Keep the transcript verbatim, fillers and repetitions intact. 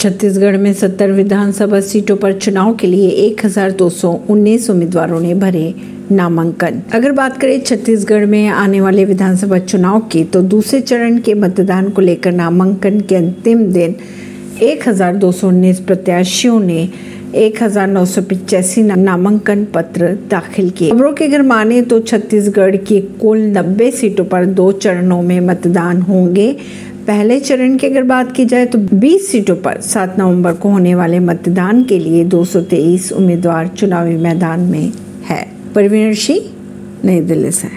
छत्तीसगढ़ में सत्तर विधानसभा सीटों पर चुनाव के लिए एक हजार दो सौ उन्नीस उम्मीदवारों ने भरे नामांकन। अगर बात करें छत्तीसगढ़ में आने वाले विधानसभा चुनाव की, तो दूसरे चरण के मतदान को लेकर नामांकन के अंतिम दिन एक हजार दो सौ उन्नीस प्रत्याशियों ने एक हजार नौ सौ पिचासी नामांकन पत्र दाखिल किए। खबरों के अगर माने तो छत्तीसगढ़ की कुल नब्बे सीटों पर दो चरणों में मतदान होंगे। पहले चरण की अगर बात की जाए तो बीस सीटों पर सात नवंबर को होने वाले मतदान के लिए दो सौ तेईस उम्मीदवार चुनावी मैदान में है। परवीन सिंह, नई दिल्ली से।